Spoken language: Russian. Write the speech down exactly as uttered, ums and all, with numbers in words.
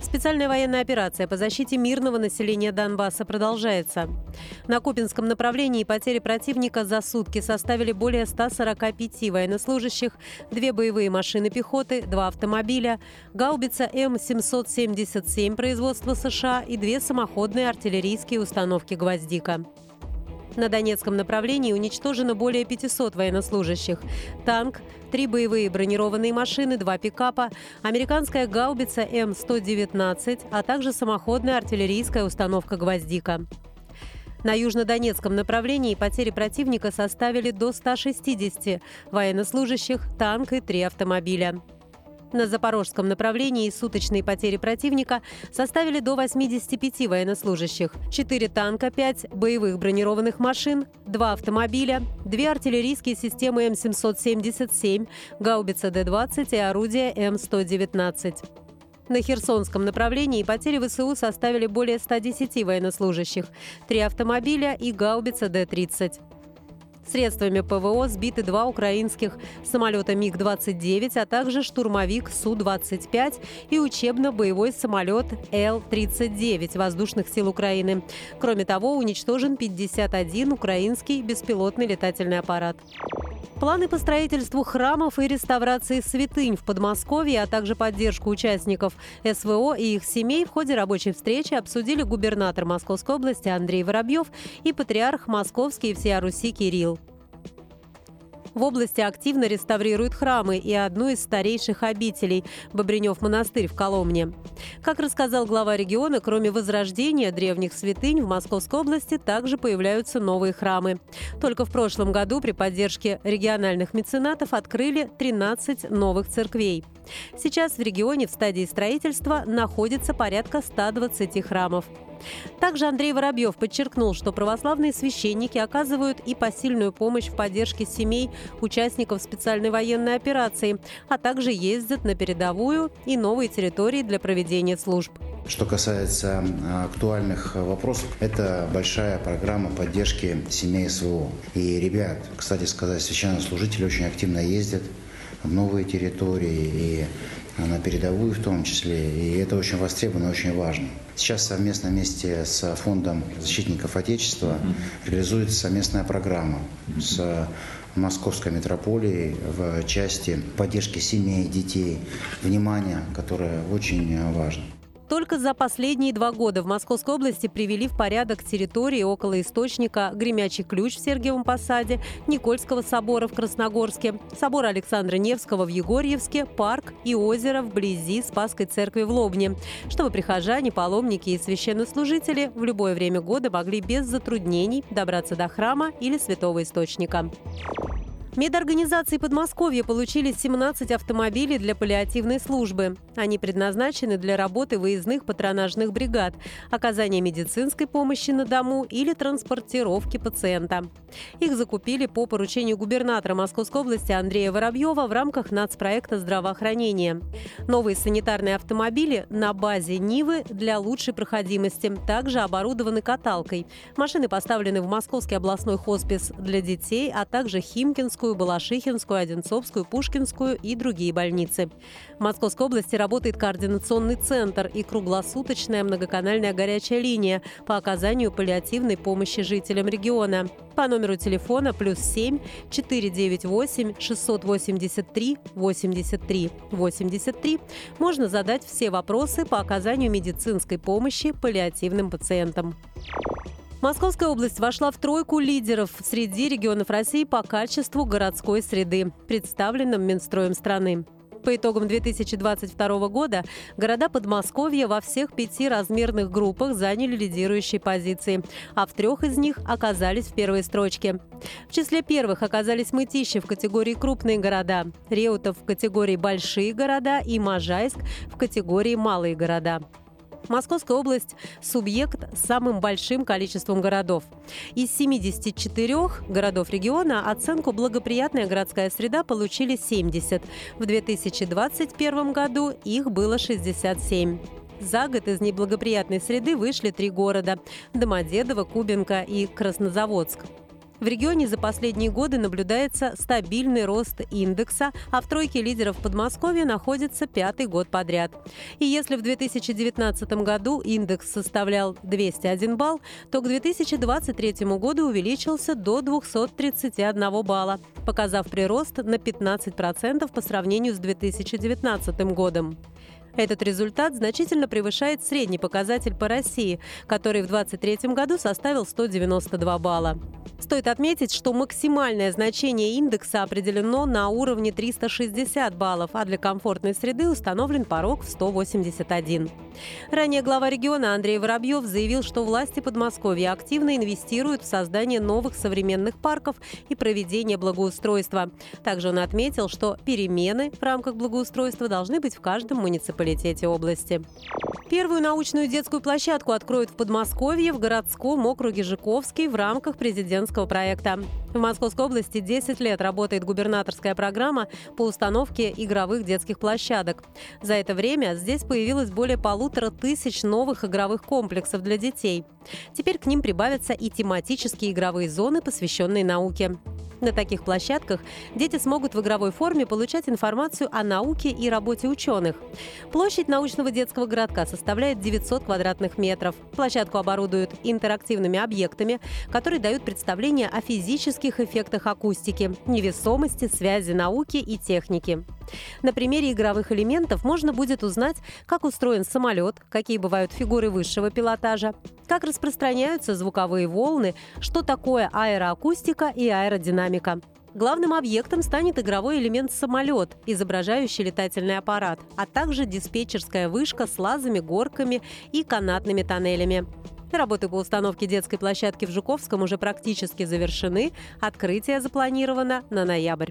Специальная военная операция по защите мирного населения Донбасса продолжается. На Купинском направлении потери противника за сутки составили более ста сорока пяти военнослужащих, две боевые машины пехоты, два автомобиля, гаубица эм семьсот семьдесят семь производства США и две самоходные артиллерийские установки «Гвоздика». На Донецком направлении уничтожено более пятисот военнослужащих. Танк, три боевые бронированные машины, два пикапа, американская гаубица эм сто девятнадцать, а также самоходная артиллерийская установка «Гвоздика». На южнодонецком направлении потери противника составили до ста шестидесяти военнослужащих, танк и три автомобиля. На запорожском направлении суточные потери противника составили до восьмидесяти пяти военнослужащих, четыре танка, пять боевых бронированных машин, два автомобиля, две артиллерийские системы эм семьсот семьдесят семь, гаубица дэ двадцать и орудие эм сто девятнадцать. На Херсонском направлении потери вэ эс у составили более ста десяти военнослужащих, три автомобиля и гаубица дэ тридцать. Средствами пэ вэ о сбиты два украинских самолета миг двадцать девять, а также штурмовик су двадцать пять и учебно-боевой самолет эл тридцать девять Воздушных сил Украины. Кроме того, уничтожен пятьдесят один украинский беспилотный летательный аппарат. Планы по строительству храмов и реставрации святынь в Подмосковье, а также поддержку участников эс вэ о и их семей в ходе рабочей встречи обсудили губернатор Московской области Андрей Воробьев и патриарх Московский и всея Руси Кирилл. В области активно реставрируют храмы и одну из старейших обителей – Бобренёв монастырь в Коломне. Как рассказал глава региона, кроме возрождения древних святынь, в Московской области также появляются новые храмы. Только в прошлом году при поддержке региональных меценатов открыли тринадцать новых церквей. Сейчас в регионе в стадии строительства находится порядка ста двадцати храмов. Также Андрей Воробьев подчеркнул, что православные священники оказывают и посильную помощь в поддержке семей участников специальной военной операции, а также ездят на передовую и новые территории для проведения служб. Что касается актуальных вопросов, это большая программа поддержки семей эс вэ о. И ребят, кстати сказать, священнослужители очень активно ездят в новые территории и на передовую в том числе. И это очень востребовано, очень важно. Сейчас совместно вместе с Фондом защитников Отечества реализуется совместная программа с Московской метрополией в части поддержки семей, детей, внимания, которое очень важно. Только за последние два года в Московской области привели в порядок территории около источника Гремячий ключ в Сергиевом Посаде, Никольского собора в Красногорске, собора Александра Невского в Егорьевске, парк и озеро вблизи Спасской церкви в Лобне, чтобы прихожане, паломники и священнослужители в любое время года могли без затруднений добраться до храма или святого источника. Медорганизации Подмосковья получили семнадцать автомобилей для паллиативной службы. Они предназначены для работы выездных патронажных бригад, оказания медицинской помощи на дому или транспортировки пациента. Их закупили по поручению губернатора Московской области Андрея Воробьева в рамках нацпроекта здравоохранения. Новые санитарные автомобили на базе Нивы для лучшей проходимости также оборудованы каталкой. Машины поставлены в Московский областной хоспис для детей, а также Химкинскую, Балашихинскую, Одинцовскую, Пушкинскую и другие больницы. В Московской области работает координационный центр и круглосуточная многоканальная горячая линия по оказанию паллиативной помощи жителям региона. По номеру телефона плюс семь четыреста девяносто восемь шестьсот восемьдесят три восемьдесят три восемьдесят три можно задать все вопросы по оказанию медицинской помощи паллиативным пациентам. Московская область вошла в тройку лидеров среди регионов России по качеству городской среды, представленном Минстроем страны. По итогам две тысячи двадцать второго года города Подмосковья во всех пяти размерных группах заняли лидирующие позиции, а в трех из них оказались в первой строчке. В числе первых оказались Мытищи в категории «Крупные города», Реутов в категории «Большие города» и Можайск в категории «Малые города». Московская область – субъект с самым большим количеством городов. Из семидесяти четырёх городов региона оценку «Благоприятная городская среда» получили семьдесят. В две тысячи двадцать первом году их было шестьдесят семь. За год из неблагоприятной среды вышли три города – Домодедово, Кубинка и Краснозаводск. В регионе за последние годы наблюдается стабильный рост индекса, а в тройке лидеров Подмосковья находится пятый год подряд. И если в две тысячи девятнадцатом году индекс составлял двести один балл, то к две тысячи двадцать третьему году увеличился до двухсот тридцати одного балла, показав прирост на пятнадцать процентов по сравнению с две тысячи девятнадцатым годом. Этот результат значительно превышает средний показатель по России, который в две тысячи двадцать третьем году составил сто девяносто два балла. Стоит отметить, что максимальное значение индекса определено на уровне триста шестьдесят баллов, а для комфортной среды установлен порог в сто восемьдесят один. Ранее глава региона Андрей Воробьев заявил, что власти Подмосковья активно инвестируют в создание новых современных парков и проведение благоустройства. Также он отметил, что перемены в рамках благоустройства должны быть в каждом муниципалитете области. Первую научную детскую площадку откроют в Подмосковье в городском округе Жиковский в рамках президентского проекта. В Московской области десять лет работает губернаторская программа по установке игровых детских площадок. За это время здесь появилось более полутора тысяч новых игровых комплексов для детей. Теперь к ним прибавятся и тематические игровые зоны, посвященные науке. На таких площадках дети смогут в игровой форме получать информацию о науке и работе ученых. Площадь научного детского городка составляет девятьсот квадратных метров. Площадку оборудуют интерактивными объектами, которые дают представление о физических эффектах акустики, невесомости, связи науки и техники. На примере игровых элементов можно будет узнать, как устроен самолет, какие бывают фигуры высшего пилотажа, как распространяются звуковые волны, что такое аэроакустика и аэродинамика. Главным объектом станет игровой элемент самолет, изображающий летательный аппарат, а также диспетчерская вышка с лазами, горками и канатными тоннелями. Работы по установке детской площадки в Жуковском уже практически завершены. Открытие запланировано на ноябрь.